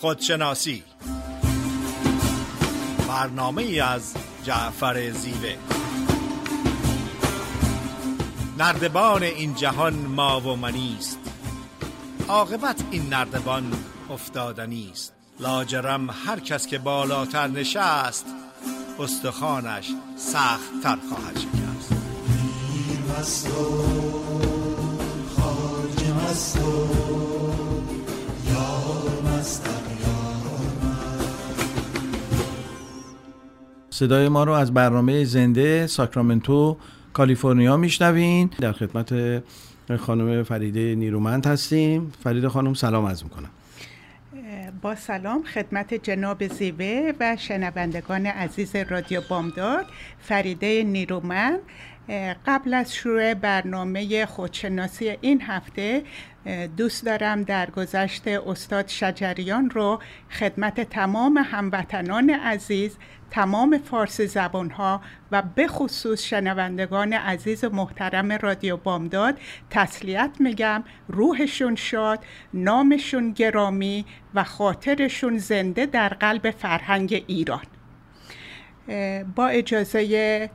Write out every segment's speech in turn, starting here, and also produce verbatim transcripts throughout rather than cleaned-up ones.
خودشناسی، برنامه ای از جعفر زیوه. نردبان این جهان ما و منیست، عاقبت این نردبان افتادنیست. لاجرم هر کس که بالاتر نشست، استخوانش سخت تر خواهد شکست. میر مستو خارج مستو، یار مستم یار من. صدای ما رو از برنامه زنده ساکرامنتو کالیفرنیا میشنوین. در خدمت خانم فریده نیرومند هستیم. فریده خانم سلام عرض میکنم. با سلام خدمت جناب زیوه و شنوندگان عزیز رادیو بامداد. فریده نیرومند. قبل از شروع برنامه خودشناسی این هفته دوست دارم درگذشت استاد شجریان رو خدمت تمام هموطنان عزیز، تمام فارسی زبان‌ها و به خصوص شنوندگان عزیز و محترم رادیو بامداد تسلیت میگم. روحشون شاد، نامشون گرامی و خاطرشون زنده در قلب فرهنگ ایران. با اجازه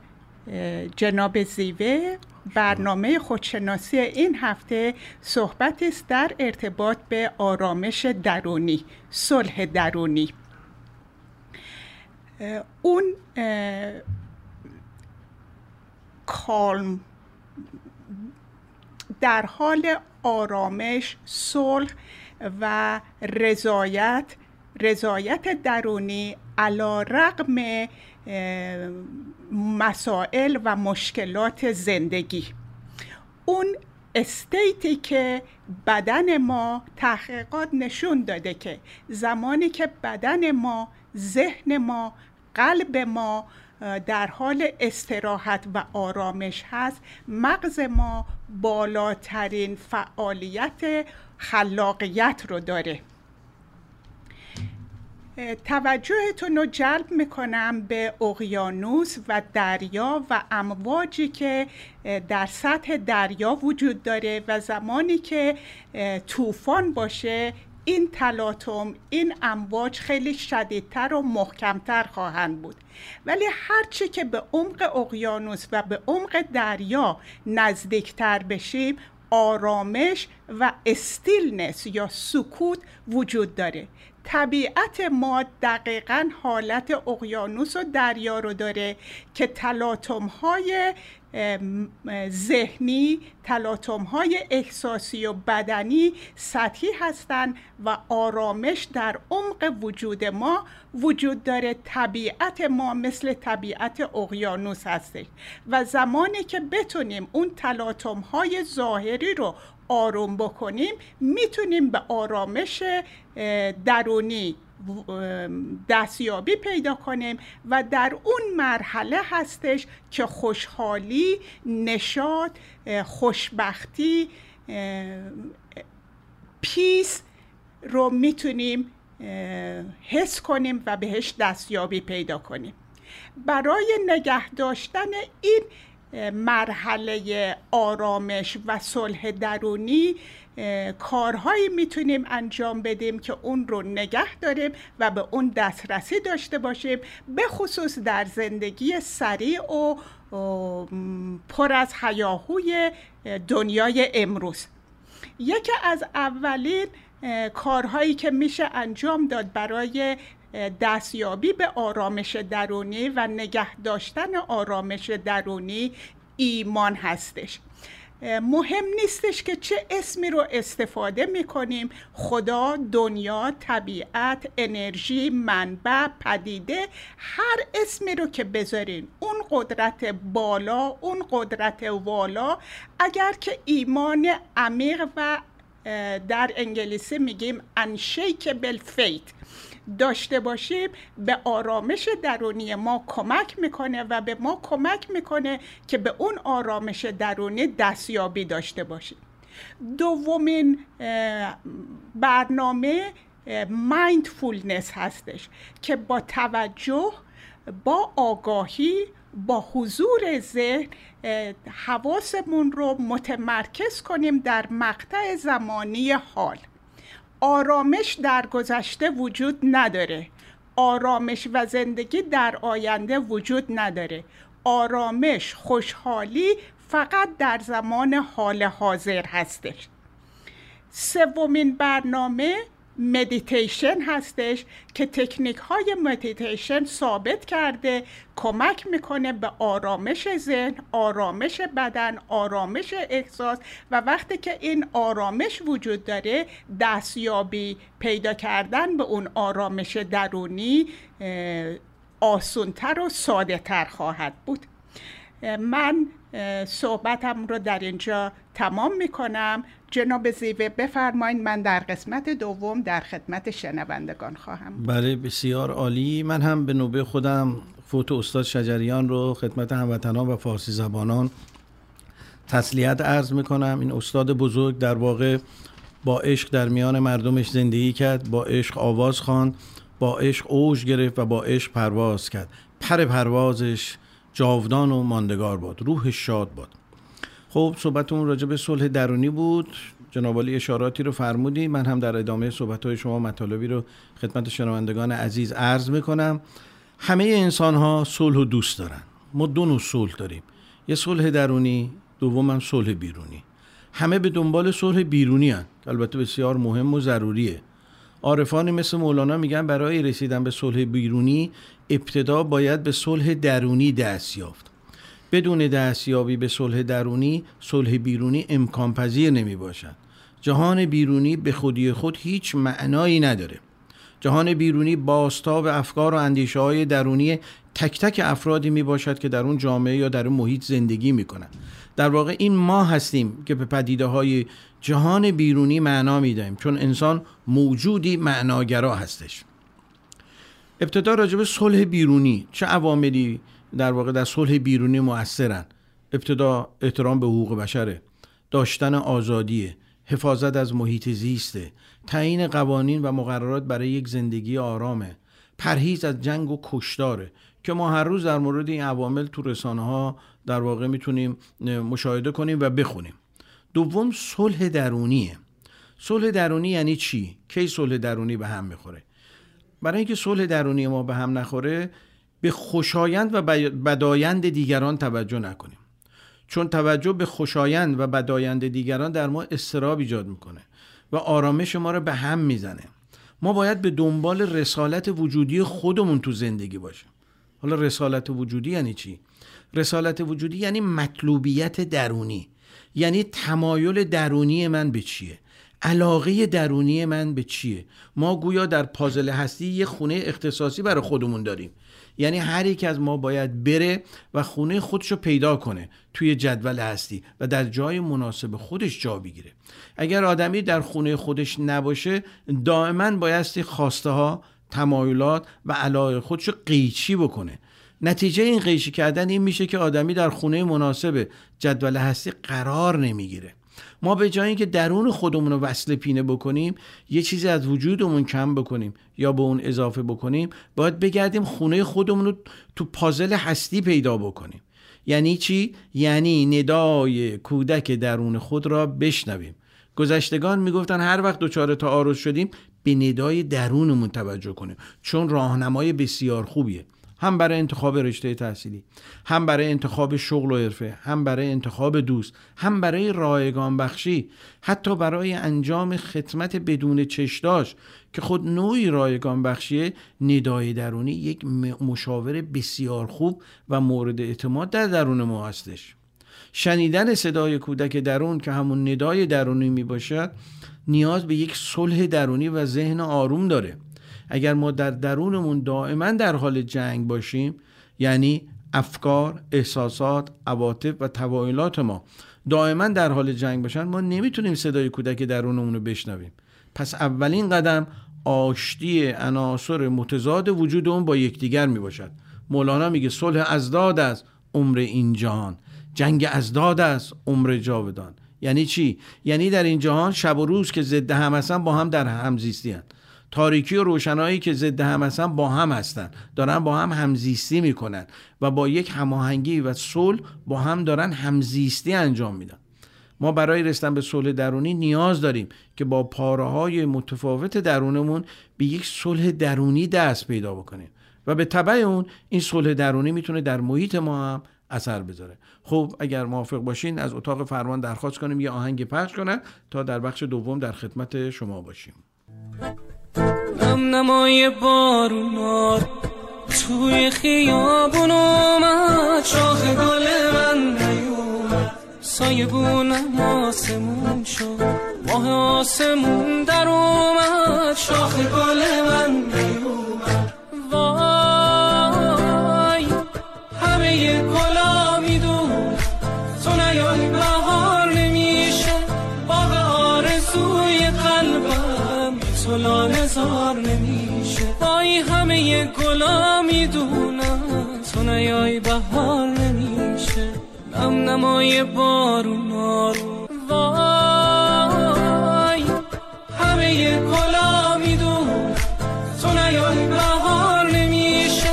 جناب زیوه، برنامه خودشناسی این هفته صحبت است در ارتباط به آرامش درونی، صلح درونی. اون کالم در حال آرامش، صلح و رضایت رضایت درونی علی رغم مسائل و مشکلات زندگی. اون استیتی که بدن ما، تحقیقات نشون داده که زمانی که بدن ما، ذهن ما، قلب ما در حال استراحت و آرامش هست، مغز ما بالاترین فعالیت خلاقیت رو داره. توجهتون رو جلب میکنم به اقیانوس و دریا و امواجی که در سطح دریا وجود داره و زمانی که طوفان باشه این تلاطم، این امواج خیلی شدیدتر و محکمتر خواهند بود. ولی هرچی که به عمق اقیانوس و به عمق دریا نزدیکتر بشیم آرامش و استیلنس یا سکوت وجود داره. طبیعت ما دقیقاً حالت اقیانوس و دریا رو داره که تلاطم‌های ذهنی، تلاطم‌های احساسی و بدنی سطحی هستن و آرامش در عمق وجود ما وجود داره. طبیعت ما مثل طبیعت اقیانوس هستش و زمانی که بتونیم اون تلاطم‌های ظاهری رو آروم بکنیم میتونیم به آرامش درونی دستیابی پیدا کنیم و در اون مرحله هستش که خوشحالی، نشاط، خوشبختی، پیس رو میتونیم حس کنیم و بهش دستیابی پیدا کنیم. برای نگه داشتن این مرحله آرامش و صلح درونی کارهایی میتونیم انجام بدیم که اون رو نگه داریم و به اون دسترسی داشته باشیم، به خصوص در زندگی سریع و پر از هیاهوی دنیای امروز. یکی از اولین کارهایی که میشه انجام داد برای دستیابی به آرامش درونی و نگه داشتن آرامش درونی ایمان هستش. مهم نیستش که چه اسمی رو استفاده میکنیم، خدا، دنیا، طبیعت، انرژی، منبع، پدیده، هر اسمی رو که بذارین، اون قدرت بالا، اون قدرت والا، اگر که ایمان عمیق و در انگلیسی میگیم unshakable faith داشته باشیم به آرامش درونی ما کمک میکنه و به ما کمک میکنه که به اون آرامش درونی دستیابی داشته باشیم. دومین برنامه مایندفولنس هستش که با توجه، با آگاهی، با حضور ذهن حواسمون رو متمرکز کنیم در مقطع زمانی حال. آرامش در گذشته وجود نداره. آرامش و زندگی در آینده وجود نداره. آرامش، خوشحالی فقط در زمان حال حاضر هستش. سومین برنامه مدیتیشن هستش که تکنیک های مدیتیشن ثابت کرده کمک میکنه به آرامش ذهن، آرامش بدن، آرامش احساس، و وقتی که این آرامش وجود داره دستیابی پیدا کردن به اون آرامش درونی آسانتر و ساده تر خواهد بود. من صحبتم رو در اینجا تمام میکنم. جناب زیوه بفرمایید، من در قسمت دوم در خدمت شنوندگان خواهم. بله، بسیار عالی. من هم به نوبه خودم فوت استاد شجریان رو خدمت هموطنان و فارسی زبانان تسلیت عرض میکنم. این استاد بزرگ در واقع با عشق در میان مردمش زندگی کرد، با عشق آواز خواند، با عشق اوج گرفت و با عشق پرواز کرد. پر پروازش جاودان و ماندگار باد، روح شاد باد. خب صحبتمون راجع به صلح درونی بود. جناب عالی اشاراتی رو فرمودی. من هم در ادامه صحبت‌های شما مطالبی رو خدمت شنوندگان عزیز عرض می‌کنم. همه انسان‌ها صلح و دوست دارن. ما دو نوع صلح داریم. یه صلح درونی، دومم صلح بیرونی. همه به دنبال صلح بیرونی هستند. البته بسیار مهم و ضروریه. عارفانی مثل مولانا میگن برای رسیدن به صلح بیرونی ابتدا باید به صلح درونی دست یافت. بدون دستیابی به صلح درونی، صلح بیرونی امکان پذیر نمی باشد. جهان بیرونی به خودی خود هیچ معنایی نداره. جهان بیرونی بازتاب افکار و اندیشه های درونی تک تک افرادی می باشد که در اون جامعه یا در اون محیط زندگی می کنند. در واقع این ما هستیم که به پدیده های جهان بیرونی معنا می دهیم، چون انسان موجودی معناگرا هستش. ابتدا راجع به صلح بیرونی، چه عواملی در واقع در صلح بیرونی مؤثرن؟ ابتدا احترام به حقوق بشره، داشتن آزادیه، حفاظت از محیط زیسته، تعیین قوانین و مقررات برای یک زندگی آرامه، پرهیز از جنگ و کشتاره که ما هر روز در مورد این عوامل تو رسانه‌ها در واقع میتونیم مشاهده کنیم و بخونیم. دوم صلح درونیه. صلح درونی یعنی چی؟ کی صلح درونی به هم میخوره؟ برای اینکه صلح درونی ما به هم نخوره به خوشایند و بدایند دیگران توجه نکنیم، چون توجه به خوشایند و بدایند دیگران در ما اضطراب ایجاد میکنه و آرامش ما رو به هم میزنه. ما باید به دنبال رسالت وجودی خودمون تو زندگی باشیم. حالا رسالت وجودی یعنی چی؟ رسالت وجودی یعنی مطلوبیت درونی، یعنی تمایل درونی من به چیه، علاقه درونی من به چیه. ما گویا در پازل هستی یه خونه اختصاصی برای خودمون داریم، یعنی هر یک از ما باید بره و خونه خودشو پیدا کنه توی جدول هستی و در جای مناسب خودش جا بگیره. اگر آدمی در خونه خودش نباشه دائما بایستی خواسته ها، تمایلات و علاقه خودشو قیچی بکنه. نتیجه این قیچی کردن این میشه که آدمی در خونه مناسب جدول هستی قرار نمیگیره. ما به جای اینکه درون خودمون رو وصل پینه بکنیم، یه چیزی از وجودمون کم بکنیم یا به اون اضافه بکنیم، باید بگردیم خونه خودمون رو تو پازل هستی پیدا بکنیم. یعنی چی؟ یعنی ندای کودک درون خود را بشنویم. گذشتگان میگفتن هر وقت دوچار تعارض شدیم به ندای درونمون توجه کنیم، چون راهنمای بسیار خوبیه، هم برای انتخاب رشته تحصیلی، هم برای انتخاب شغل و حرفه، هم برای انتخاب دوست، هم برای رایگان بخشی، حتی برای انجام خدمت بدون چشداش که خود نوعی رایگان بخشیه. ندای درونی یک مشاور بسیار خوب و مورد اعتماد در درون ما هستش. شنیدن صدای کودک درون که همون ندای درونی می باشد نیاز به یک صلح درونی و ذهن آروم داره. اگر ما در درونمون دائما در حال جنگ باشیم، یعنی افکار، احساسات، عواطف و تمایلات ما دائما در حال جنگ باشن، ما نمیتونیم صدای کودک درونمون رو بشنویم. پس اولین قدم آشتی عناصر متضاد وجود اون با یکدیگر میباشد. مولانا میگه صلح ازداد است عمر این جهان، جنگ ازداد است عمر جاودان. یعنی چی؟ یعنی در این جهان شب و روز که ضد هم هستن با هم در همزیستی هستن، تاریکی و روشنایی که ضد هم هستن با هم هستن، دارن با هم همزیستی میکنن و با یک هماهنگی و صلح با هم دارن همزیستی انجام میدن. ما برای رسیدن به صلح درونی نیاز داریم که با پاره‌های متفاوت درونمون به یک صلح درونی دست پیدا بکنیم و به تبع اون این صلح درونی میتونه در محیط ما هم اثر بذاره. خب اگر موافق باشین از اتاق فرمان درخواست کنیم یه آهنگ پخش کنن تا در بخش دوم در خدمت شما باشیم. همنمای بارونار توی خیابون اومد، شاخ گل من نیومد، سایه بونم آسمون شد، ماه آسمون در اومد، شاخ گل من نیومد، وای همه ی گلا میدون تو نیای بهار نمیشه، باغ آرزوی قلبم تو لاله‌زار نمیشه، وای همه ی گلا میدونم تو نیای بهار نمیشه، نم نمای بارونا رو وای همه ی گلا میدون تو نیای بهار نمیشه،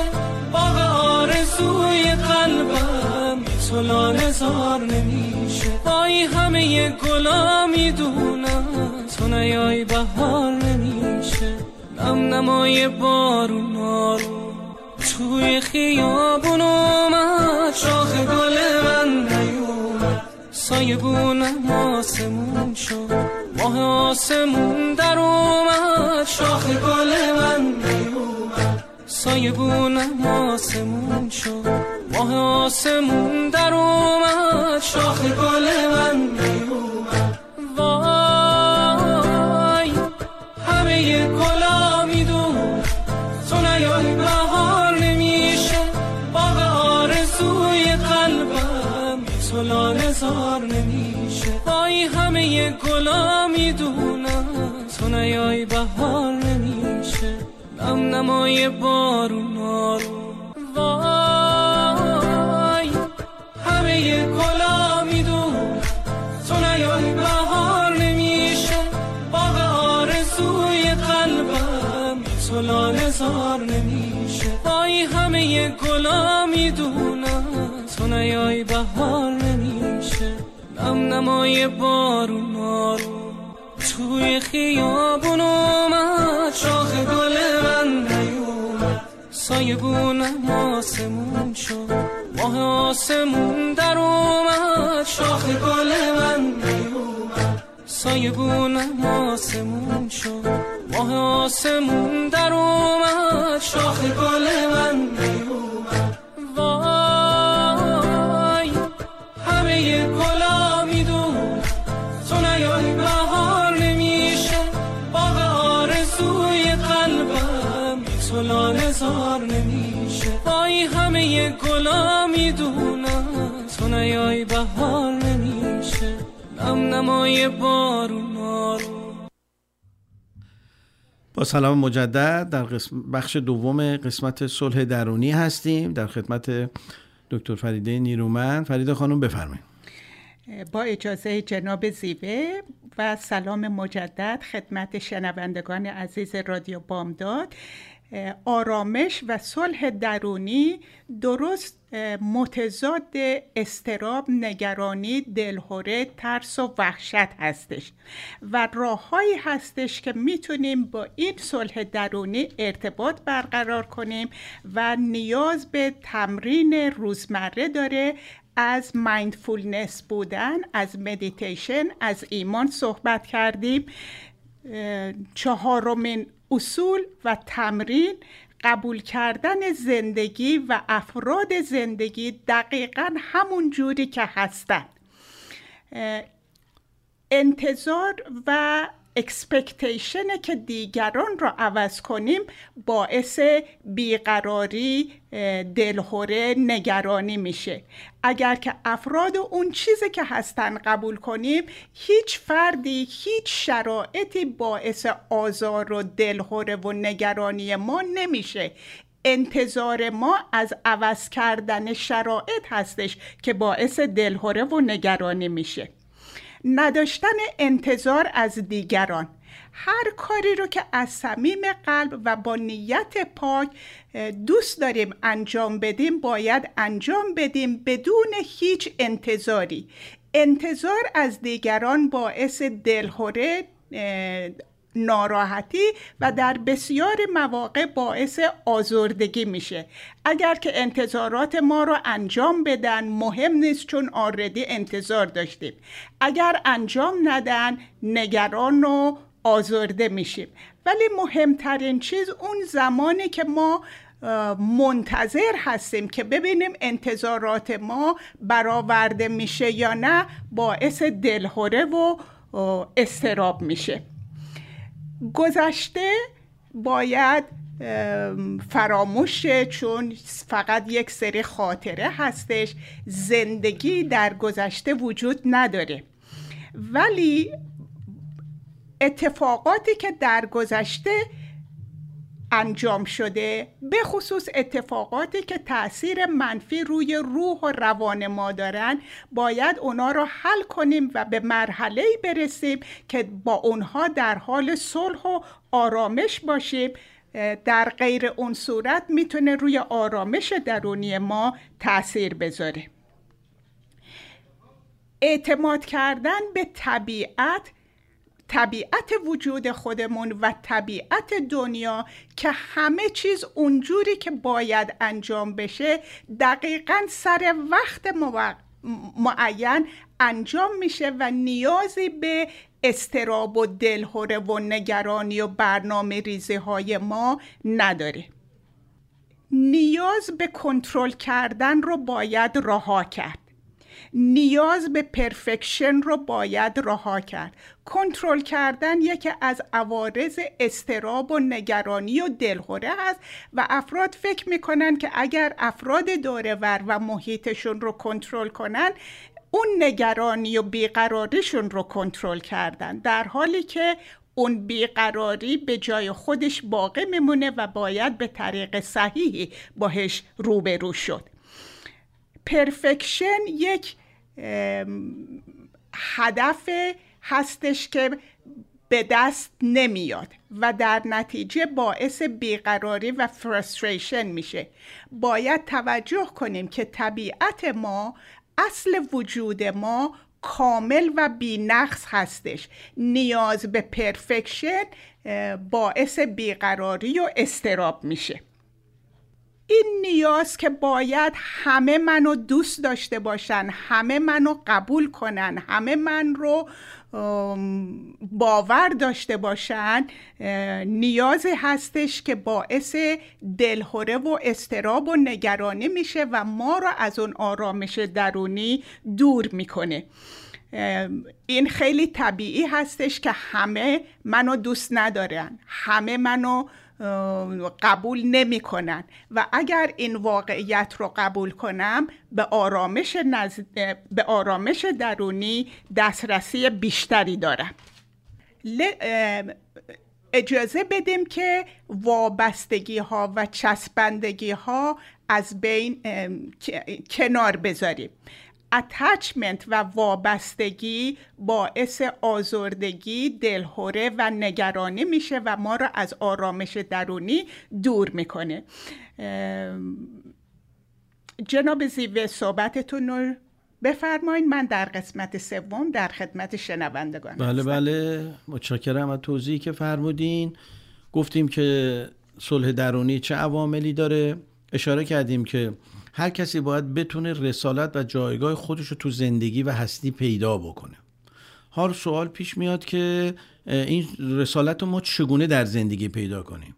باغ آرزوی قلبم تو لاله‌زار نمیشه، وای همه ی گلا میدونم تو نیای بهار نمیشه، نم نمای بارونا رو توی خیابون اومد، شاخ گل من نیومد، سایه بونم آسمون شد، ماه آسمون در اومد، شاخ گل من نیومد، سایه بونم آسمون شد، ماه آسمون در اومد، شاخ گل من نیومد، وای همه گلا میدون تو نیای بهار لاله‌زار نمیشه، وای همه ی گلا میدونم تو نیای بهار نمیشه، نم نمای بارونا رو وای همه ی گلا میدونم تو نیای بهار نمیشه، باغ آرزوی قلبم تو لاله‌زار نمیشه، وای همه ی گلا میدونم تو نیای بهار نمیشه، نم نمای بارونا رو توی خیابون اومد، شاخ گل من نیومد، سایه بونم آسمون شد، ماه آسمون در اومد، شاخ گل من نیومد، سایه بونم آسمون شد، ماه آسمون در اومد، شاخ گل من نیومد، یه گلا میدون تو نیای بهار نمیشه، باغ آرزوی قلبم تو لاله‌زار نمیشه، وای همه یه گلا میدونم تو نیای بهار نمیشه، نم نمای بارونا رو. با سلام مجدد در قسم بخش دوم قسمت صلح درونی هستیم در خدمت دکتر فریده نیرومند. فریده خانم بفرمایید. با اجازه جناب زیوه و سلام مجدد خدمت شنوندگان عزیز رادیو بامداد، آرامش و صلح درونی درست متضاد اضطراب، نگرانی، دلهره، ترس و وحشت هستش و راههایی هستش که میتونیم با این صلح درونی ارتباط برقرار کنیم و نیاز به تمرین روزمره داره. از مایندفولنس بودن، از مدیتیشن، از ایمان صحبت کردیم. چهارمین اصول و تمرین قبول کردن زندگی و افراد زندگی دقیقاً همون جوری که هستن. انتظار و اکسپکتیشنه که دیگران را عوض کنیم باعث بیقراری، دلهوره، نگرانی میشه. اگر که افراد اون چیزی که هستن قبول کنیم، هیچ فردی، هیچ شرایطی باعث آزار و دلهوره و نگرانی ما نمیشه. انتظار ما از عوض کردن شرایط هستش که باعث دلهوره و نگرانی میشه. نداشتن انتظار از دیگران، هر کاری رو که از صمیم قلب و با نیت پاک دوست داریم انجام بدیم باید انجام بدیم بدون هیچ انتظاری. انتظار از دیگران باعث دلخوره، ناراحتی و در بسیار مواقع باعث آزردگی میشه. اگر که انتظارات ما رو انجام بدن مهم نیست، چون آردی انتظار داشتیم. اگر انجام ندن نگران و آزرده میشیم. ولی مهمترین چیز اون زمانی که ما منتظر هستیم که ببینیم انتظارات ما برآورده میشه یا نه، باعث دلخوره و اضطراب میشه. گذشته باید فراموش شه، چون فقط یک سری خاطره هستش. زندگی در گذشته وجود نداره، ولی اتفاقاتی که در گذشته انجام شده، به خصوص اتفاقاتی که تأثیر منفی روی روح و روان ما دارن، باید اونا رو حل کنیم و به مرحله‌ای برسیم که با اونها در حال صلح و آرامش باشیم. در غیر اون صورت میتونه روی آرامش درونی ما تأثیر بذاره. اعتماد کردن به طبیعت، طبیعت وجود خودمون و طبیعت دنیا که همه چیز اونجوری که باید انجام بشه دقیقاً سر وقت معین انجام میشه و نیازی به اضطراب و دلهوره و نگرانی و برنامه ریزی های ما نداره. نیاز به کنترل کردن رو باید رها کرد. نیاز به پرفکشن رو باید رها کرد. کنترل کردن یکی از عوارض اضطراب و نگرانی و دلخوره هست و افراد فکر میکنن که اگر افراد دورور و محیطشون رو کنترل کنن، اون نگرانی و بیقراریشون رو کنترل کردن، در حالی که اون بیقراری به جای خودش باقی میمونه و باید به طریق صحیحی باهش روبرو شد. پرفکشن یک هدف هستش که به دست نمیاد و در نتیجه باعث بیقراری و فرستریشن میشه. باید توجه کنیم که طبیعت ما، اصل وجود ما کامل و بی نقص هستش. نیاز به پرفکشن باعث بیقراری و اضطراب میشه. این نیاز که باید همه منو دوست داشته باشن، همه منو قبول کنن، همه من رو باور داشته باشن، نیازی هستش که باعث دلخوره و اضطراب و نگرانی میشه و ما رو از اون آرامش درونی دور میکنه. این خیلی طبیعی هستش که همه منو دوست ندارن، همه منو قبول نمی کنن و اگر این واقعیت رو قبول کنم به آرامش, نز... به آرامش درونی دسترسی بیشتری دارم. ل... اجازه بدیم که وابستگی ها و چسبندگی ها از بین کنار بذاریم. اتچمنت و وابستگی باعث آزردگی، دلخوره و نگرانی میشه و ما رو از آرامش درونی دور میکنه. جناب زیوه، صحبتتون رو بفرمایید. من در قسمت سوم در خدمت شنوندگان. بله بله، متشکرم از توضیحی که فرمودین. گفتیم که صلح درونی چه عواملی داره، اشاره کردیم که هر کسی باید بتونه رسالت و جایگاه خودش رو تو زندگی و هستی پیدا بکنه. هر سوال پیش میاد که این رسالت رو ما چگونه در زندگی پیدا کنیم،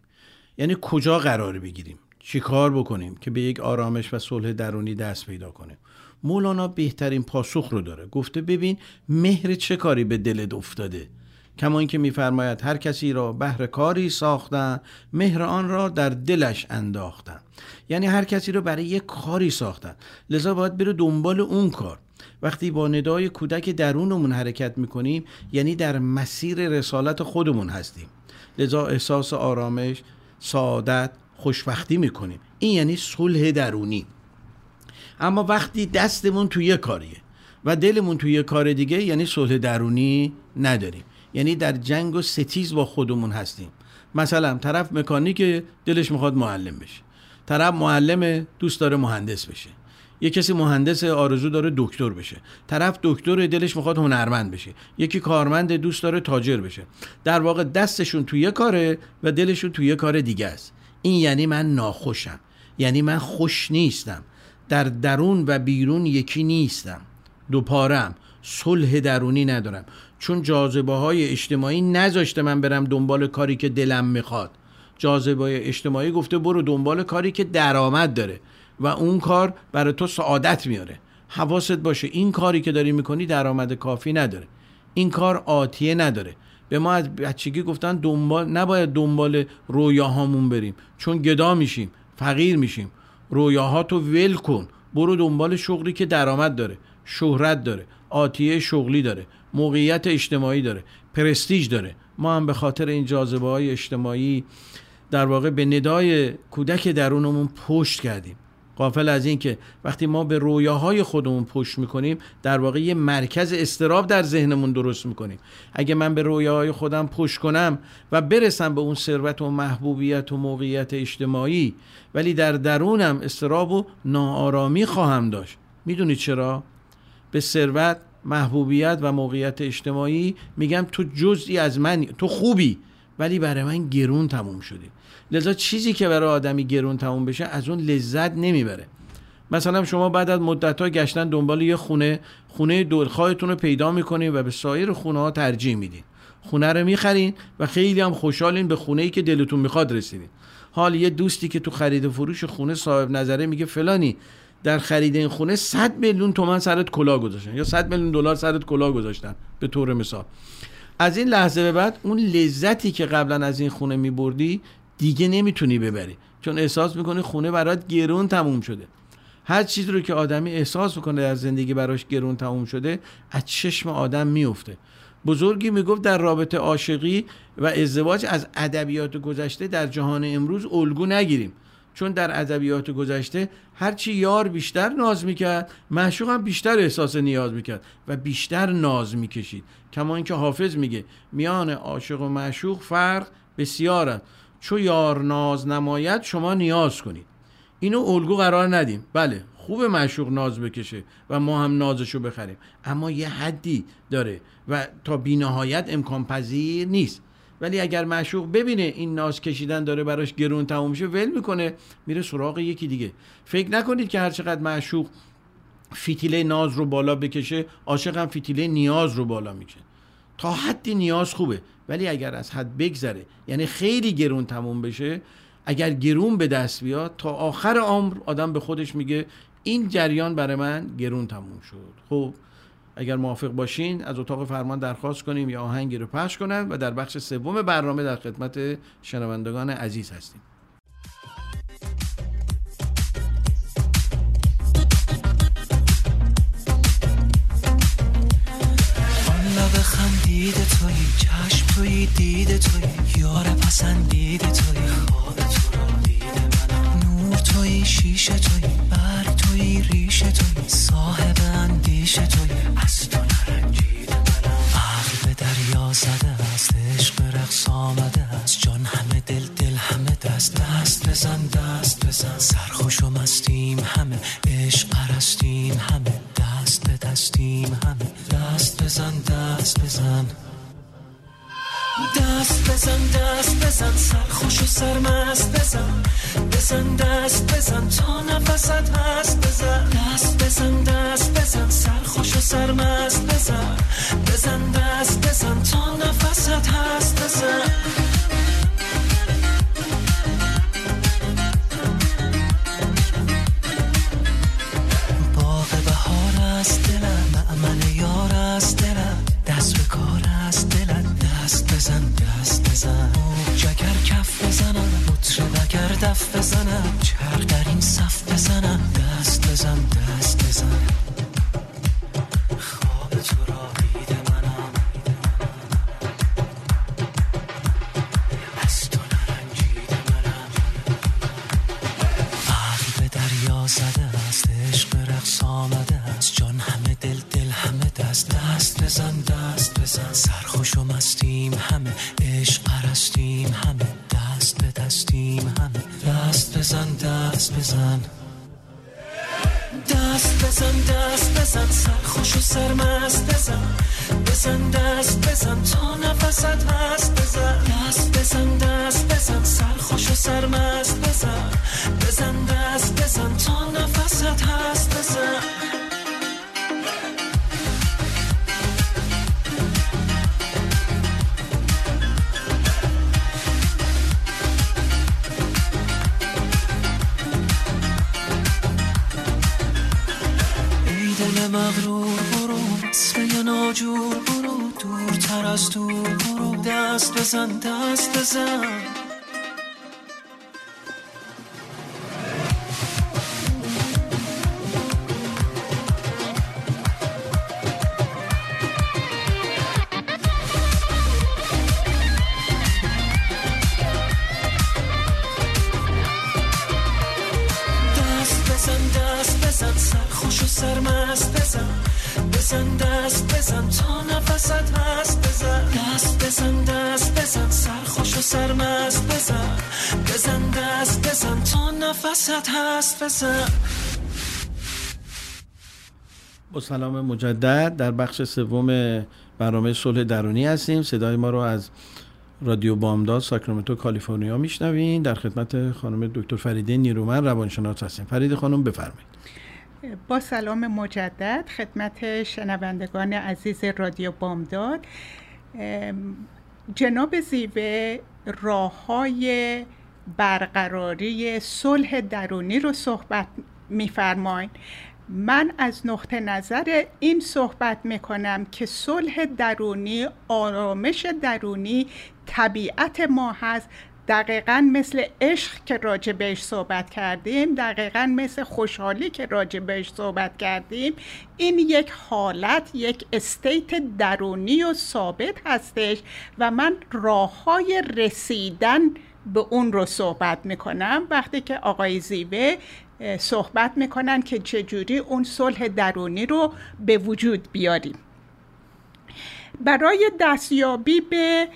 یعنی کجا قرار بگیریم، چی کار بکنیم که به یک آرامش و صلح درونی دست پیدا کنیم. مولانا بهترین پاسخ رو داره. گفته ببین مهر چه کاری به دلت افتاده، کما اینکه میفرماید هر کسی را بهر کاری ساختن، مهر آن را در دلش انداختن. یعنی هر کسی را برای یک کاری ساختن، لذا باید بره دنبال اون کار. وقتی با ندای کودک درونمون حرکت میکنیم یعنی در مسیر رسالت خودمون هستیم، لذا احساس آرامش، سعادت، خوشبختی میکنیم. این یعنی صلح درونی. اما وقتی دستمون توی یک کاریه و دلمون توی یک کار دیگه، یعنی صلح درونی نداریم، یعنی در جنگ و ستیز با خودمون هستیم. مثلا طرف مکانیکه، دلش میخواد معلم بشه. طرف معلمه، دوست داره مهندس بشه. یه کسی مهندس آرزو داره دکتر بشه، طرف دکتر دلش میخواد هنرمند بشه، یکی کارمند دوست داره تاجر بشه. در واقع دستشون توی یه کاره و دلشون توی یه کار دیگه است. این یعنی من ناخوشم، یعنی من خوش نیستم، در درون و بیرون یکی نیستم، دوپارم، صلح درونی ندارم، چون جاذبه های اجتماعی نذاشته من برم دنبال کاری که دلم میخواد. جاذبه اجتماعی گفته برو دنبال کاری که درآمد داره و اون کار برای تو سعادت میاره. حواست باشه این کاری که داری میکنی درآمد کافی نداره، این کار آتیه نداره. به ما از بچگی گفتن دنبال نباید دنبال رویاهامون بریم، چون گدا میشیم، فقیر میشیم. رویاهاتو ول کن، برو دنبال شغلی که درآمد داره، شهرت داره، آتیه شغلی داره، موقعیت اجتماعی داره، پرستیژ داره. ما هم به خاطر این جاذبه‌های اجتماعی در واقع به ندای کودک درونمون پشت کردیم، غافل از این که وقتی ما به رویاهای خودمون پشت میکنیم در واقع یه مرکز اضطراب در ذهنمون درست میکنیم. اگه من به رویاهای خودم پشت کنم و برسم به اون ثروت و محبوبیت و موقعیت اجتماعی، ولی در درونم اضطراب و ناآرامی خواهم داشت. میدونید چرا؟ به ثروت، محبوبیت و موقعیت اجتماعی میگم تو جزئی از من، تو خوبی ولی برای من گرون تموم شده. لذا چیزی که برای آدمی گرون تموم بشه از اون لذت نمیبره. مثلا شما بعد از مدت‌ها گشتن دنبال یه خونه، خونه دلخواهتون رو پیدا میکنین و به سایر خونه ها ترجیح میدین، خونه رو میخرین و خیلی هم خوشحالین، به خونه‌ای که دلتون میخواد رسیدین. حال یه دوستی که تو خرید و فروش خونه صاحب نظره میگه فلانی در خرید این خونه صد میلیون تومان سرت کلاه گذاشتن یا صد میلیون دلار سرت کلاه گذاشتن به طور مثال. از این لحظه به بعد اون لذتی که قبلا از این خونه میبردی دیگه نمیتونی ببری، چون احساس میکنی خونه برات گرون تموم شده. هر چیزی رو که آدمی احساس میکنه در زندگی براش گرون تموم شده از چشم آدم میفته. بزرگی میگفت در رابطه عاشقی و ازدواج از ادبیات گذشته در جهان امروز الگو نگیریم، چون در ادبیات گذشته هرچی یار بیشتر ناز میکرد، معشوق هم بیشتر احساس نیاز میکرد و بیشتر ناز میکشید. کما اینکه حافظ میگه میان عاشق و معشوق فرق بسیار است، چو یار ناز نماید شما نیاز کنید. اینو الگو قرار ندیم. بله خوب معشوق ناز بکشه و ما هم نازشو بخریم، اما یه حدی داره و تا بی‌نهایت امکان پذیر نیست. ولی اگر معشوق ببینه این ناز کشیدن داره براش گرون تموم شه، ول میکنه میره سراغ یکی دیگه. فکر نکنید که هر چقدر معشوق فتیله ناز رو بالا بکشه، عاشق هم فتیله نیاز رو بالا میکشه. تا حدی نیاز خوبه، ولی اگر از حد بگذره یعنی خیلی گرون تموم بشه، اگر گرون به دست بیاد تا آخر عمر آدم به خودش میگه این جریان برای من گرون تموم شد. خب اگر موافق باشین از اتاق فرمان درخواست کنیم یا آهنگی رو پخش کنن و در بخش سوم برنامه در خدمت شنوندگان عزیز هستیم. خندید توی چشم توی دید توی یار پسندید توی خواب تو را دیدم نور توی شیشه توی بر توی ریشه توی صاحب اندیشه توی از تو نرنجیدم عقل به دریا زده است عشق رقص آمده است جان همه دل دل همه دست دست بزن دست بزن سرخوش و مستیم همه عشق پرستیم همه دست به دستیم همه دست بزن دست بزن دست بزن دست بزن سرخوش و سرمست بزن بزن دست بزن تا نفست هست بزن دست بزن دست بزن سرخوش و سرمست بزن بزن دست بزن تا نفست هست بزن دست بزنم چهر در این صف بزنم دست بزن دست بزن خواب تو را دیده منم از تو نرنجیده منم عقل به دریا زده است عشق رقص آمده است جان همه دل دل همه دست دست بزن دست بزن سرخوش و مستیم همه عشق پرستیم همه دست به دستیم همه دست بزن دست بزن دست بزن دست بزن سرخوش و سرمست بزن بزن دست بزن تا نفست هست بزن دست بزن دست بزن سرخوش و سرمست بزن بزن دست بزن تا نفست هست بزن مغرور برو اسم ناجور برو دورتر از تو برو دست بزن دست بزن با سلام مجدد در بخش سوم برنامه صلح درونی هستیم. صدای ما رو از رادیو بامداد ساکرامنتو کالیفرنیا میشنوین. در خدمت خانم دکتر فریده نیرومند روانشناس هستیم. فریده خانم بفرمایید. با سلام مجدد خدمت شنوندگان عزیز رادیو بامداد. جناب زیوه راه‌های برقراری صلح درونی رو صحبت می‌فرمایید. من از نقطه نظر این صحبت می‌کنم که صلح درونی، آرامش درونی طبیعت ما هست، دقیقاً مثل عشق که راجع بهش صحبت کردیم، دقیقاً مثل خوشحالی که راجع بهش صحبت کردیم. این یک حالت، یک استیت درونی و ثابت هستش و من راه‌های رسیدن به اون رو صحبت میکنم. وقتی که آقای زیوه صحبت میکنن که چجوری اون صلح درونی رو به وجود بیاریم، برای دستیابی به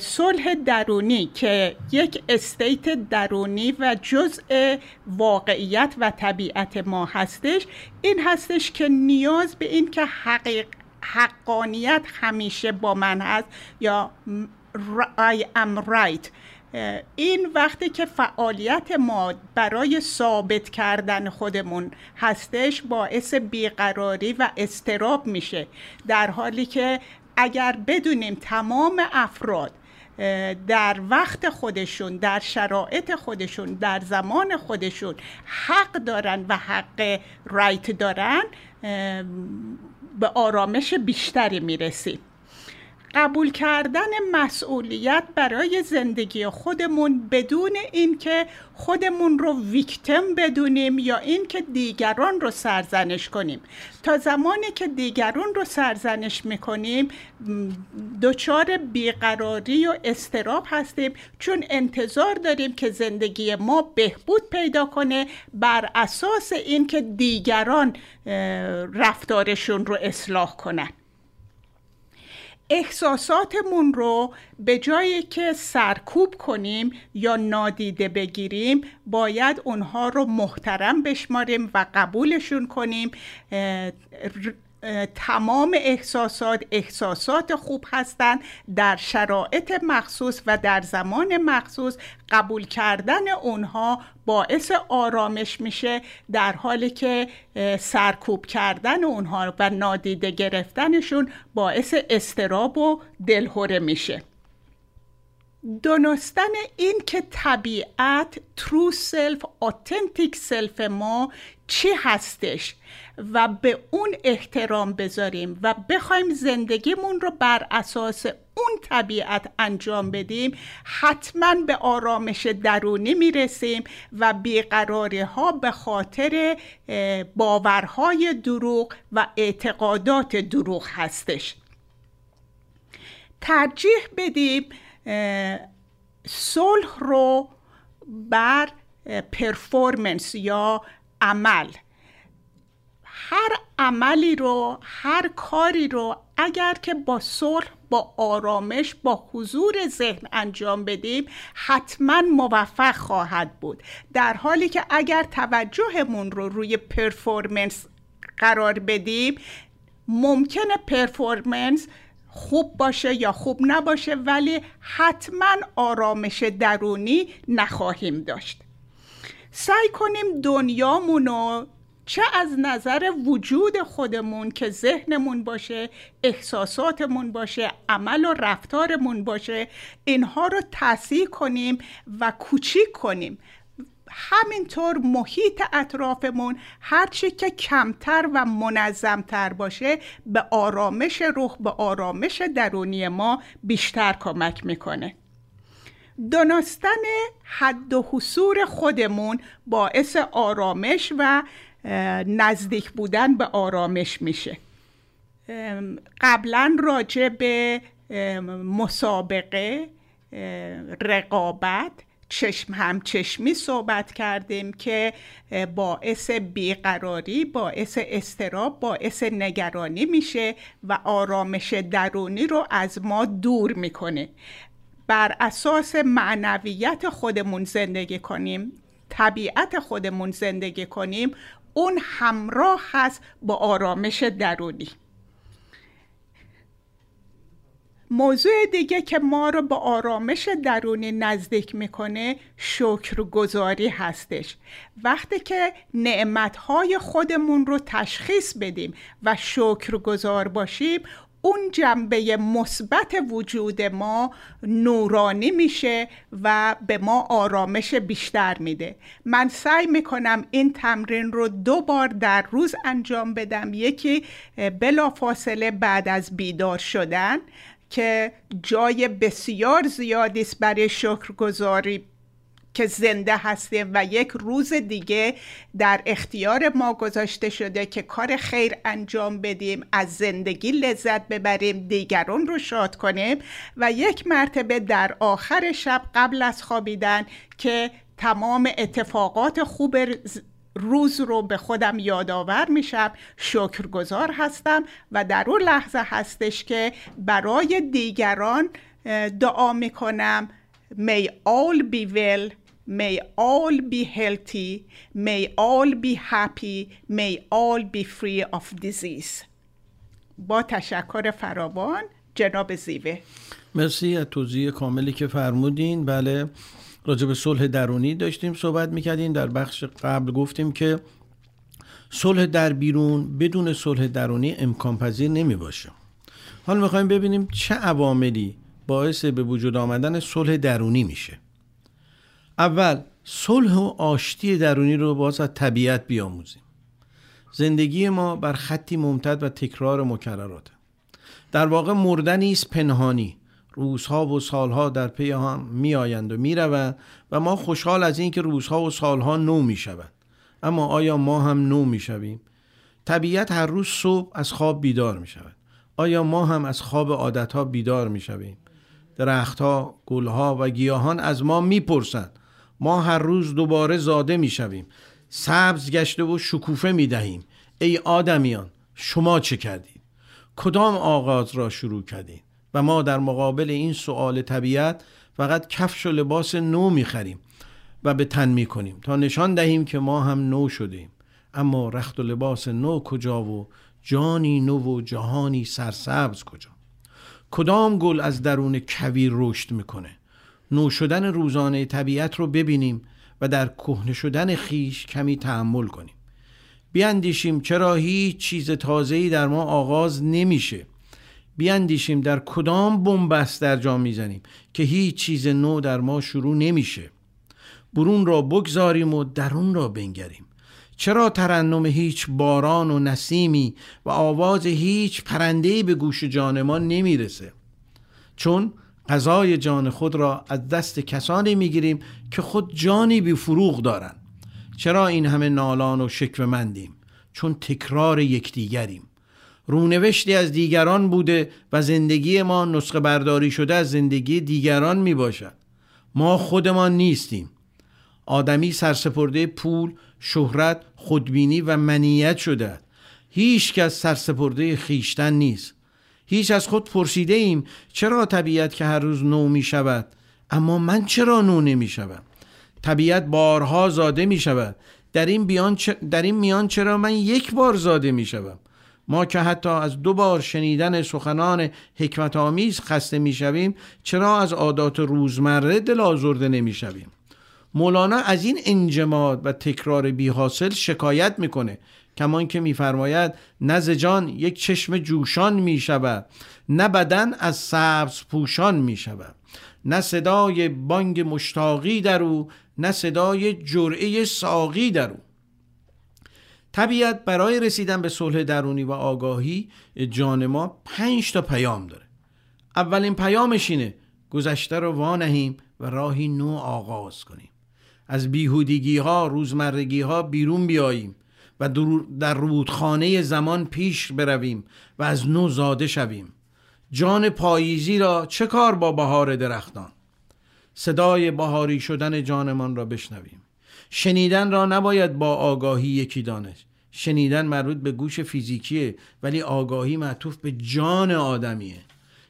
صلح درونی که یک استیت درونی و جزء واقعیت و طبیعت ما هستش، این هستش که نیاز به این که حقیق حقانیت همیشه با من هست یا I am right. این وقتی که فعالیت ما برای ثابت کردن خودمون هستش باعث بیقراری و اضطراب میشه، در حالی که اگر بدونیم تمام افراد در وقت خودشون، در شرایط خودشون، در زمان خودشون حق دارن و حق رایت دارن، به آرامش بیشتری میرسیم. قبول کردن مسئولیت برای زندگی خودمون بدون اینکه خودمون رو ویکتیم بدونیم یا اینکه دیگران رو سرزنش کنیم. تا زمانی که دیگران رو سرزنش میکنیم دچار بیقراری و اضطراب هستیم، چون انتظار داریم که زندگی ما بهبود پیدا کنه بر اساس اینکه دیگران رفتارشون رو اصلاح کنن. احساساتمون رو به جایی که سرکوب کنیم یا نادیده بگیریم، باید اونها رو محترم بشماریم و قبولشون کنیم. تمام احساسات احساسات خوب هستن، در شرایط مخصوص و در زمان مخصوص قبول کردن اونها باعث آرامش میشه، در حالی که سرکوب کردن اونها و نادیده گرفتنشون باعث اضطراب و دلهره میشه. دونستن این که طبیعت true self authentic self ما چی هستش و به اون احترام بذاریم و بخوایم زندگیمون رو بر اساس اون طبیعت انجام بدیم، حتما به آرامش درونی میرسیم و بیقراری ها به خاطر باورهای دروغ و اعتقادات دروغ هستش. ترجیح بدیم صلح رو بر پرفورمنس یا عمل. هر عملی رو، هر کاری رو اگر که با صلح، با آرامش، با حضور ذهن انجام بدیم حتما موفق خواهد بود، در حالی که اگر توجهمون رو روی پرفورمنس قرار بدیم، ممکنه پرفورمنس خوب باشه یا خوب نباشه، ولی حتما آرامش درونی نخواهیم داشت. سعی کنیم دنیامونو چه از نظر وجود خودمون که ذهنمون باشه، احساساتمون باشه، عمل و رفتارمون باشه، اینها رو تصحیح کنیم و کوچیک کنیم. همینطور محیط اطرافمون هرچی که کمتر و منظمتر باشه به آرامش روح، به آرامش درونی ما بیشتر کمک میکنه. دانستن حد و حصور خودمون باعث آرامش و نزدیک بودن به آرامش میشه. قبلا راجع به مسابقه، رقابت، چشم هم چشمی صحبت کردیم که باعث بیقراری، باعث اضطراب، باعث نگرانی میشه و آرامش درونی رو از ما دور میکنه. بر اساس معنویت خودمون زندگی کنیم، طبیعت خودمون زندگی کنیم، اون همراه هست با آرامش درونی. موضوع دیگه که ما رو به آرامش درونی نزدیک میکنه شکرگزاری هستش. وقتی که نعمتهای خودمون رو تشخیص بدیم و شکرگزار باشیم، اون جنبه مثبت وجود ما نورانی میشه و به ما آرامش بیشتر میده. من سعی میکنم این تمرین رو دو بار در روز انجام بدم، یکی بلافاصله بعد از بیدار شدن که جای بسیار زیادی است برای شکرگزاری که زنده هستیم و یک روز دیگه در اختیار ما گذاشته شده که کار خیر انجام بدیم، از زندگی لذت ببریم، دیگران رو شاد کنیم، و یک مرتبه در آخر شب قبل از خوابیدن که تمام اتفاقات خوب روز رو به خودم یادآور میشم، شکرگزار هستم و در اون لحظه هستش که برای دیگران دعا میکنم: May all be well, may all be healthy, may all be happy, may all be free of disease. با تشکر فراوان، جناب زیوه. مرسی از توضیح کاملی که فرمودین. بله، راجع به صلح درونی داشتیم صحبت میکردیم. در بخش قبل گفتیم که صلح در بیرون بدون صلح درونی امکان پذیر نمیباشه. حالا میخوایم ببینیم چه عواملی باعث به وجود آمدن صلح درونی میشه. اول، صلح و آشتی درونی رو باز از طبیعت بیاموزیم. زندگی ما بر خطی ممتد و تکرار مکرراته. در واقع مردنی است پنهانی، روزها و سالها در پی هم میآیند و میروند و ما خوشحال از این که روزها و سالها نو میشوند. اما آیا ما هم نو میشویم؟ طبیعت هر روز صبح از خواب بیدار میشود. آیا ما هم از خواب عادتها بیدار میشویم؟ درختها، گلها و گیاهان از ما میپرسند. ما هر روز دوباره زاده میشویم، سبز گشته و شکوفه میدهیم. ای آدمیان، شما چه کردید؟ کدام آغاز را شروع کردید؟ و ما در مقابل این سؤال طبیعت فقط کفش و لباس نو میخریم و به تن میکنیم تا نشان دهیم که ما هم نو شدیم. اما رخت و لباس نو کجا و جانی نو و جهانی سرسبز کجا؟ کدام گل از درون کویر رشد میکنه؟ نو شدن روزانه طبیعت رو ببینیم و در کهنه شدن خیش کمی تأمل کنیم. بیاندیشیم چرا هیچ چیز تازه‌ای در ما آغاز نمیشه. بیاندیشیم در کدام بن‌بست در جا میزنیم که هیچ چیز نو در ما شروع نمیشه. برون را بگذاریم و درون را بنگریم. چرا ترنم هیچ باران و نسیمی و آواز هیچ پرنده‌ای به گوش جان ما نمیرسه؟ چون غذای جان خود را از دست کسانی میگیریم که خود جانی بی فروغ دارن. چرا این همه نالان و شکوه‌مندیم؟ چون تکرار یکدیگریم. رونوشتی از دیگران بوده و زندگی ما نسخه برداری شده از زندگی دیگران می باشد. ما خودمان نیستیم. آدمی سرسپرده پول، شهرت، خودبینی و منیت شده. هیچ کس سرسپرده خیشتن نیست. هیچ از خود پرسیده ایم چرا طبیعت که هر روز نو می شود، اما من چرا نو نمی شود؟ طبیعت بارها زاده می شود. در این, بیان چ... در این میان چرا من یک بار زاده می شوم؟ ما که حتی از دو بار شنیدن سخنان حکمت آمیز خسته می شویم، چرا از عادات روزمره دل آزرده نمی شویم؟ مولانا از این انجماد و تکرار بی حاصل شکایت می کنه، کمان که می فرماید نز جان یک چشم جوشان می شود، نه بدن از سبز پوشان می شود، نه صدای بانگ مشتاقی در او، نه صدای جرعه ساقی در او. طبیعت برای رسیدن به صلح درونی و آگاهی جان ما پنج تا پیام داره. اولین پیامش اینه گذشته رو وانهیم و راهی نو آغاز کنیم. از بیهودگی ها، روزمرگی ها بیرون بیاییم و در رودخانه زمان پیش برویم و از نو زاده شویم. جان پاییزی را چه کار با بهار درختان؟ صدای بهاری شدن جانمان را بشنویم. شنیدن را نباید با آگاهی یکی دانست. شنیدن مربوط به گوش فیزیکیه، ولی آگاهی معطوف به جان آدمیه.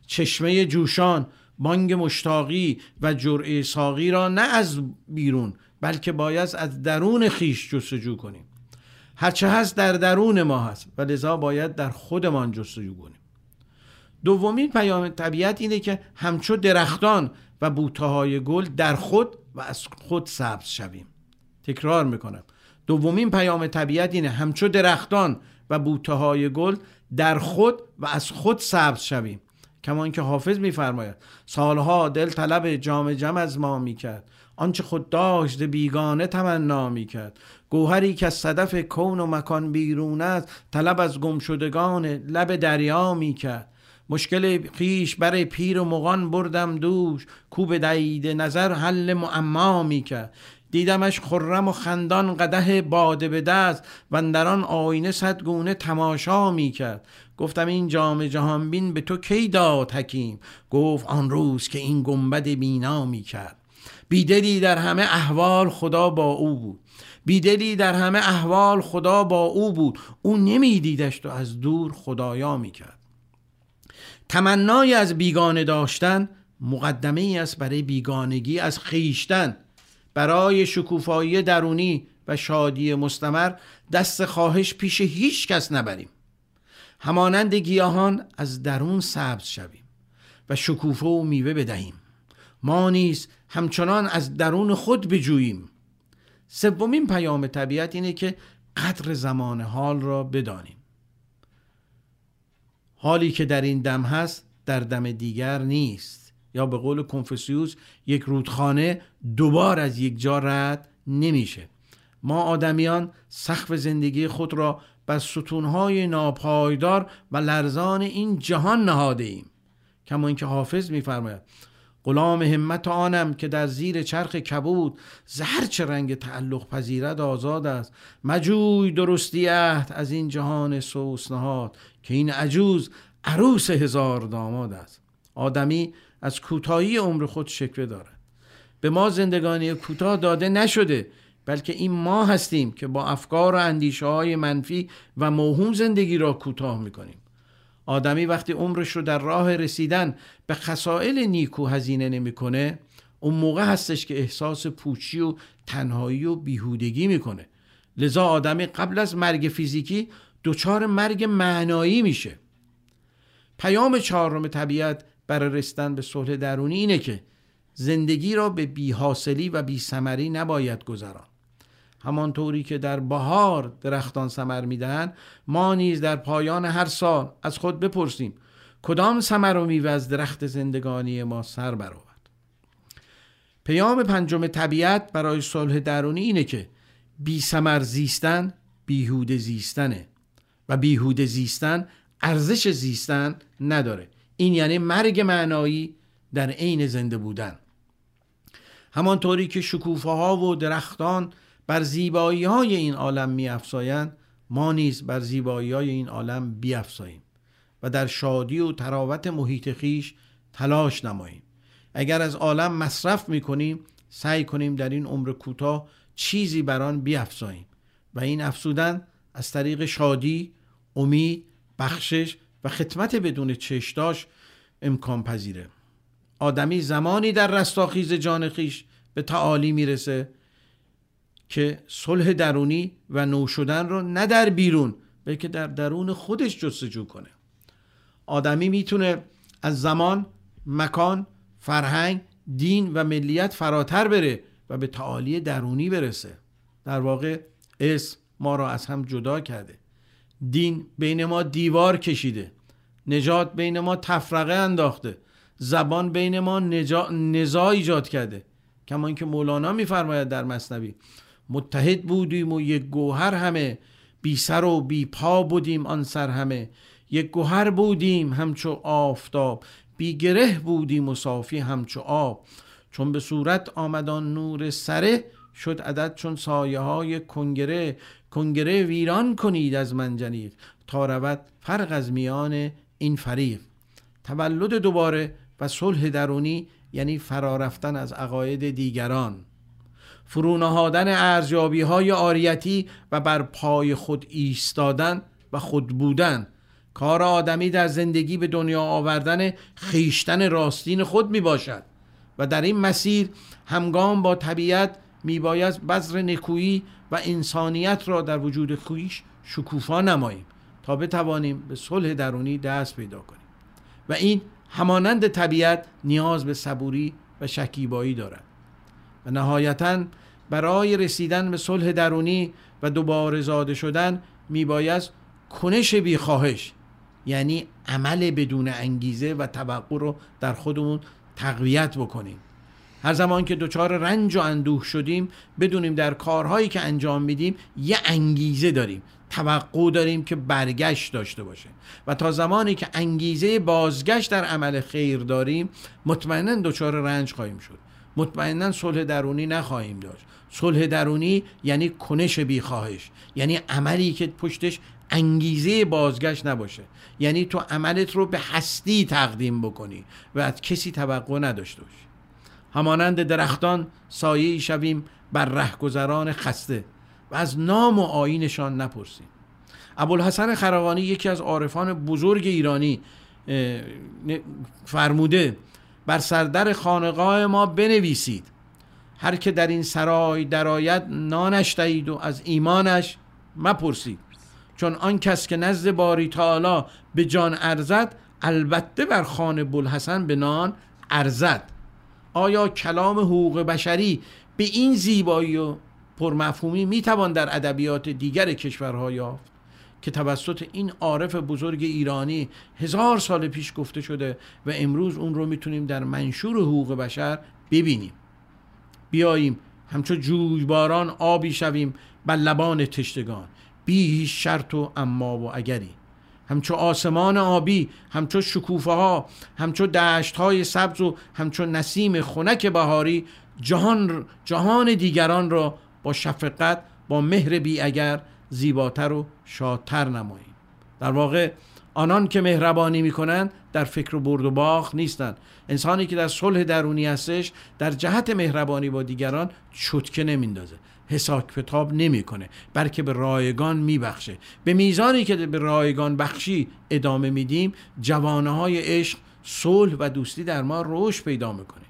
چشمه جوشان، بانگ مشتاقی و جرعه ساقی را نه از بیرون بلکه باید از درون خیش جستجو کنیم. هرچه هست در درون ما هست و لذا باید در خودمان جستجو کنیم. دومین پیام طبیعت اینه که همچو درختان و بوته‌های گل در خود و از خود سبز شویم. تکرار میکنم، دومین پیام طبیعت اینه همچو درختان و بوته‌های گل در خود و از خود سبز شویم. کمان که حافظ میفرماید سالها دل طلب جام جم از ما میکرد، آنچه خود داشت بیگانه تمنا میکرد. گوهری که از صدف کون و مکان بیرون است طلب از گمشدگان لب دریا میکرد. مشکل خیش برای پیر و مغان بردم دوش، کوب دید نظر حل معما میکرد. دیدمش خرم و خندان قدح باده به دست و اندر آن آینه صد گونه تماشا میکرد. گفتم این جام جهان بین به تو کی داد حکیم؟ گفت آن روز که این گنبد بینا میکرد. بیدلی در همه احوال خدا با او بود، بیدلی در همه احوال خدا با او بود، او نمیدیدش و از دور خدایا میکرد. تمنای از بیگانه داشتن مقدمه ای است برای بیگانگی از خیشتن. برای شکوفایی درونی و شادی مستمر دست خواهش پیش هیچ کس نبریم. همانند گیاهان از درون سبز شویم و شکوفه و میوه بدهیم. ما نیز همچنان از درون خود بجوییم. سومین پیام طبیعت اینه که قدر زمان حال را بدانیم. حالی که در این دم هست در دم دیگر نیست، یا به قول کنفوسیوس یک رودخانه دوبار از یک جا رد نمیشه. ما آدمیان سقف زندگی خود را بر ستونهای ناپایدار و لرزان این جهان نهاده ایم. کما اینکه حافظ میفرماید غلام همت آنم که در زیر چرخ کبود، زهرچه رنگ تعلق پذیرد آزاد است. مجوی درستی عهد از این جهان سوس نهاد، که این عجوز عروس هزار داماد است. آدمی از کوتاهی عمر خود شکوه دارد. به ما زندگانی کوتاه داده نشده، بلکه این ما هستیم که با افکار و اندیشه های منفی و موهوم زندگی را کوتاه میکنیم. آدمی وقتی عمرش رو در راه رسیدن به خصائل نیکو هزینه نمیکنه، اون موقع هستش که احساس پوچی و تنهایی و بیهودگی میکنه. لذا آدمی قبل از مرگ فیزیکی دوچار مرگ معنایی میشه. پیام چهارم طبیعت برای رسیدن به صلح درونی اینه که زندگی را به بی‌حاصلی و بی‌ثمری نباید گذران. همانطوری که در بهار درختان ثمر میدهند، ما نیز در پایان هر سال از خود بپرسیم کدام ثمر و میوه از درخت زندگانی ما سر برآورد. پیام پنجم طبیعت برای صلح درونی اینه که بی ثمر زیستن بیهوده زیستنه و بیهوده زیستن ارزش زیستن نداره. این یعنی مرگ معنایی در عین زنده بودن. همانطوری که شکوفه ها و درختان بر زیبایی های این عالم می افزایند، ما نیز بر زیبایی های این عالم بی افزاییم و در شادی و تراوت محیط خویش تلاش نماییم. اگر از عالم مصرف می کنیم، سعی کنیم در این عمر کوتاه چیزی بر آن بی افزاییم و این افزودن از طریق شادی، امید، بخشش و خدمت بدون چشداش امکان پذیره. آدمی زمانی در رستاخیز جان خویش به تعالی میرسه که صلح درونی و نو شدن رو نه در بیرون بلکه در درون خودش جستجو کنه. آدمی میتونه از زمان، مکان، فرهنگ، دین و ملیت فراتر بره و به تعالی درونی برسه. در واقع اسم ما را از هم جدا کرده، دین بین ما دیوار کشیده، نجات بین ما تفرقه انداخته، زبان بین ما نجا... نزاع ایجاد کرده. کما اینکه مولانا میفرماید در مثنوی: متحد بودیم و یک گوهر همه، بی سر و بی پا بودیم آن سر همه، یک گوهر بودیم همچو آفتاب، بی گره بودیم و صافی همچو آب، چون به صورت آمدان نور سره، شد عدد چون سایه های کنگره، کنگره ویران کنید از منجنیق، تا رود فرق از میان این فریق. تولد دوباره و صلح درونی یعنی فرارفتن از عقاید دیگران، فرونهادن ارزیابی های آریتی و بر پای خود ایستادن و خود بودن. کار آدمی در زندگی به دنیا آوردن خیشتن راستین خود می باشد و در این مسیر همگام با طبیعت می باید بذر نکویی و انسانیت را در وجود خویش شکوفا نماییم تا بتوانیم به صلح درونی دست پیدا کنیم و این همانند طبیعت نیاز به صبوری و شکیبایی دارد. و نهایتاً برای رسیدن به صلح درونی و دوباره زاده شدن می باید کنش بیخواهش، یعنی عمل بدون انگیزه و توقع رو در خودمون تقویت بکنیم. هر زمان که دوچار رنج و اندوه شدیم بدونیم در کارهایی که انجام میدیم یه انگیزه داریم، توقع داریم که برگشت داشته باشه و تا زمانی که انگیزه بازگشت در عمل خیر داریم مطمئناً دوچار رنج خواهیم شد، مطمئناً صلح درونی نخواهیم داشت. صلح درونی یعنی کنش بیخواهش، یعنی عملی که پشتش انگیزه بازگشت نباشه، یعنی تو عملت رو به هستی تقدیم بکنی و از کسی توقع نداشته باشی. همانند درختان سایه شویم بر رهگذران خسته و از نام و آیینشان نپرسیم. ابوالحسن خرقانی یکی از عارفان بزرگ ایرانی فرموده: بر سردر خانقاه ما بنویسید، هر که در این سرای درآید نانش دهید و از ایمانش مپرسید، چون آن کس که نزد باری تعالی به جان ارزد البته بر خان ابوالحسن به نان ارزد. آیا کلام حقوق بشری به این زیبایی و پرمفهومی میتوان در ادبیات دیگر کشورها یافت که توسط این عارف بزرگ ایرانی هزار سال پیش گفته شده و امروز اون رو میتونیم در منشور حقوق بشر ببینیم؟ بیاییم همچو جویباران آبی شویم بر لبان تشنگان، بی هیچ شرط و اما و اگری، همچو آسمان آبی، همچو شکوفه ها، همچو دشت های سبز و همچو نسیم خنک بهاری، جهان جهان دیگران را با شفقت، با مهر بی اگر، زیباتر و شادتر نماییم. در واقع آنان که مهربانی میکنند در فکر و برد و باخت نیستند. انسانی که در صلح درونی هستش در جهت مهربانی با دیگران چتکه نمیندازه، حساب کتاب نمیکنه، بلکه به رایگان میبخشه. به میزانی که به رایگان بخشی ادامه میدیم جوانه های عشق، صلح و دوستی در ما رشد پیدا میکنه.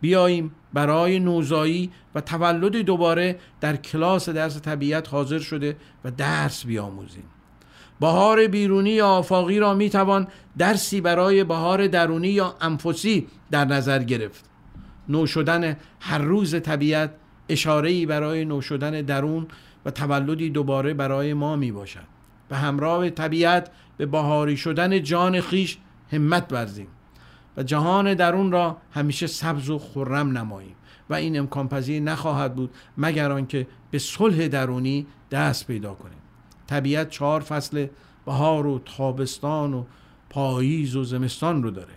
بیاییم برای نوزایی و تولد دوباره در کلاس درس طبیعت حاضر شده و درس بیاموزیم. بهار بیرونی یا آفاقی را میتوان درسی برای بهار درونی یا انفسی در نظر گرفت. نو شدن هر روز طبیعت اشاره‌ای برای نو شدن درون و تولدی دوباره برای ما میباشد. به همراه طبیعت به بهاری شدن جان خیش همت ورزیم و جهان درون را همیشه سبز و خرم نماییم و این امکان پذیر نخواهد بود مگر آنکه به صلح درونی دست پیدا کنیم. طبیعت چهار فصل بهار و تابستان و پاییز و زمستان رو داره.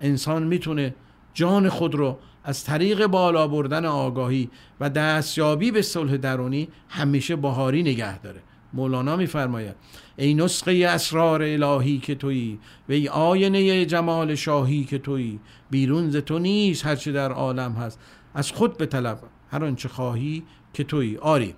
انسان میتونه جان خود رو از طریق بالا بردن آگاهی و دستیابی به صلح درونی همیشه بهاری نگه داره. مولانا میفرماید: ای نسخه اسرار الهی که تویی و ای آینه جمال شاهی که تویی، بیرون ز تو نیست هرچه در عالم هست، از خود بطلب هر آنچه خواهی که تویی. آری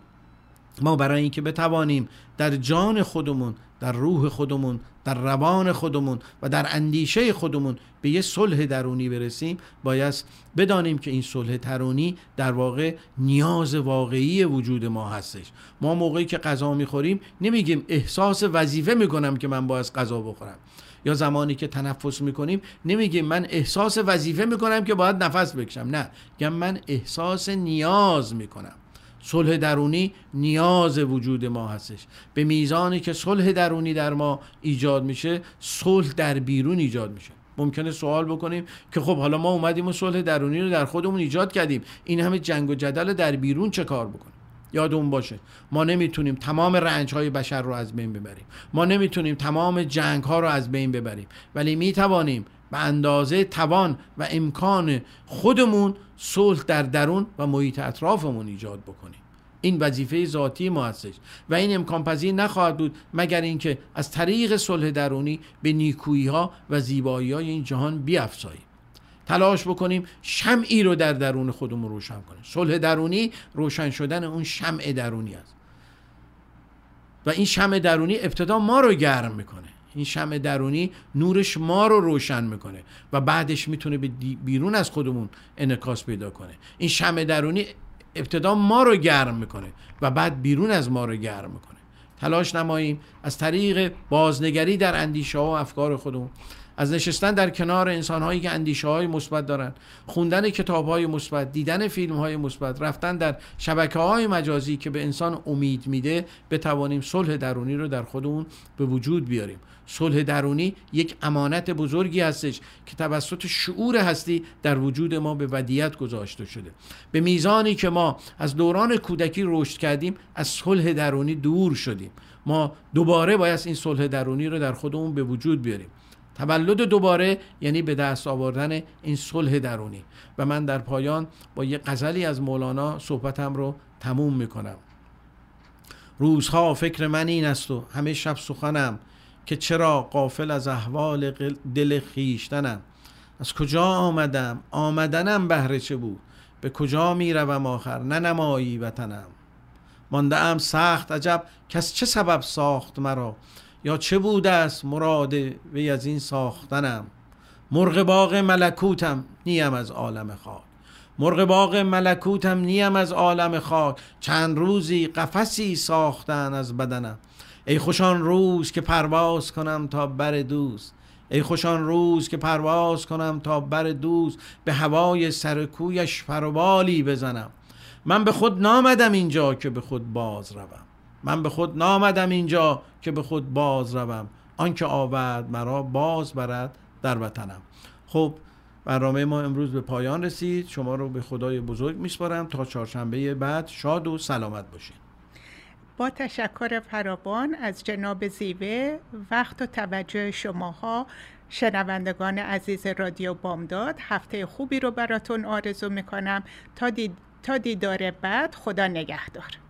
ما برای اینکه بتوانیم در جان خودمون، در روح خودمون، در روان خودمون و در اندیشه خودمون به یه صلح درونی برسیم، باید بدانیم که این صلح درونی در واقع نیاز واقعی وجود ما هستش. ما موقعی که غذا میخوریم نمیگیم احساس وظیفه میکنم که من باید غذا بخورم، یا زمانی که تنفس میکنیم نمیگیم من احساس وظیفه میکنم که باید نفس بکشم، نه، میگم من احساس نیاز میکنم. صلح درونی نیاز وجود ما هستش. به میزانی که صلح درونی در ما ایجاد میشه، صلح در بیرون ایجاد میشه. ممکنه سوال بکنیم که خب حالا ما اومدیم و صلح درونی رو در خودمون ایجاد کردیم، این همه جنگ و جدل در بیرون چه کار بکنیم؟ یادمون باشه ما نمیتونیم تمام رنج‌های بشر رو از بین ببریم، ما نمیتونیم تمام جنگ‌ها رو از بین ببریم، ولی میتوانیم به اندازه توان و امکان خودمون صلح در درون و محیط اطرافمون ایجاد بکنیم. این وظیفه ذاتی ما هستش و این امکان پذیر نخواهد بود مگر اینکه از طریق صلح درونی به نیکویی‌ها و زیبایی‌های این جهان بیافزاییم. تلاش بکنیم شمعی رو در درون خودمون روشن کنیم. صلح درونی روشن شدن اون شمع درونی است و این شمع درونی ابتدا ما رو گرم میکنه. این شمع درونی نورش ما رو روشن میکنه و بعدش میتونه به بیرون از خودمون انعکاس پیدا کنه. این شمع درونی ابتدا ما رو گرم میکنه و بعد بیرون از ما رو گرم میکنه. تلاش نماییم از طریق بازنگری در اندیشه ها و افکار خودمون، از نشستن در کنار انسان‌هایی که اندیشه‌های مثبت دارند، خوندن کتاب‌های مثبت، دیدن فیلم‌های مثبت، رفتن در شبکه‌های مجازی که به انسان امید میده، بتوانیم صلح درونی رو در خودمون به وجود بیاریم. صلح درونی یک امانت بزرگی هستش که توسط شعور هستی در وجود ما به ودیعت گذاشته شده. به میزانی که ما از دوران کودکی رشد کردیم، از صلح درونی دور شدیم. ما دوباره باید این صلح درونی رو در خودمون به وجود بیاریم. تولد دوباره یعنی به دست آوردن این صلح درونی. و من در پایان با یه غزلی از مولانا صحبتم رو تموم میکنم. روزها فکر من این است و همه شب سخنم، که چرا غافل از احوال دل خیشتنم. از کجا آمدم آمدنم بهر چه بود، به کجا میروم آخر ننمایی وطنم. مانده ام سخت عجب کس چه سبب ساخت مرا، یا چه بوده است مراد وی از این ساختنم. مرغ باغ ملکوتم نیم از عالم خاک، مرغ باغ ملکوتم نیم از عالم خاک. چند روزی قفسی ساختن از بدنم، ای خوشان روز که پرواز کنم تا بر دوست. ای خوشان روز که پرواز کنم تا بر دوست، به هوای سرکویش پروبالی بزنم. من به خود نامدم اینجا که به خود باز روم، من به خود نامدم اینجا که به خود باز روم. آن که آورد مرا باز برد در وطنم. خب برنامه ما امروز به پایان رسید. شما رو به خدای بزرگ میسپارم تا چهارشنبه بعد. شاد و سلامت باشید. با تشکر فراوان از جناب زیوه، وقت و توجه شماها شنوندگان عزیز رادیو بامداد، هفته خوبی رو براتون آرزو میکنم. تا, دید... تا دیدار بعد، خدا نگهدار.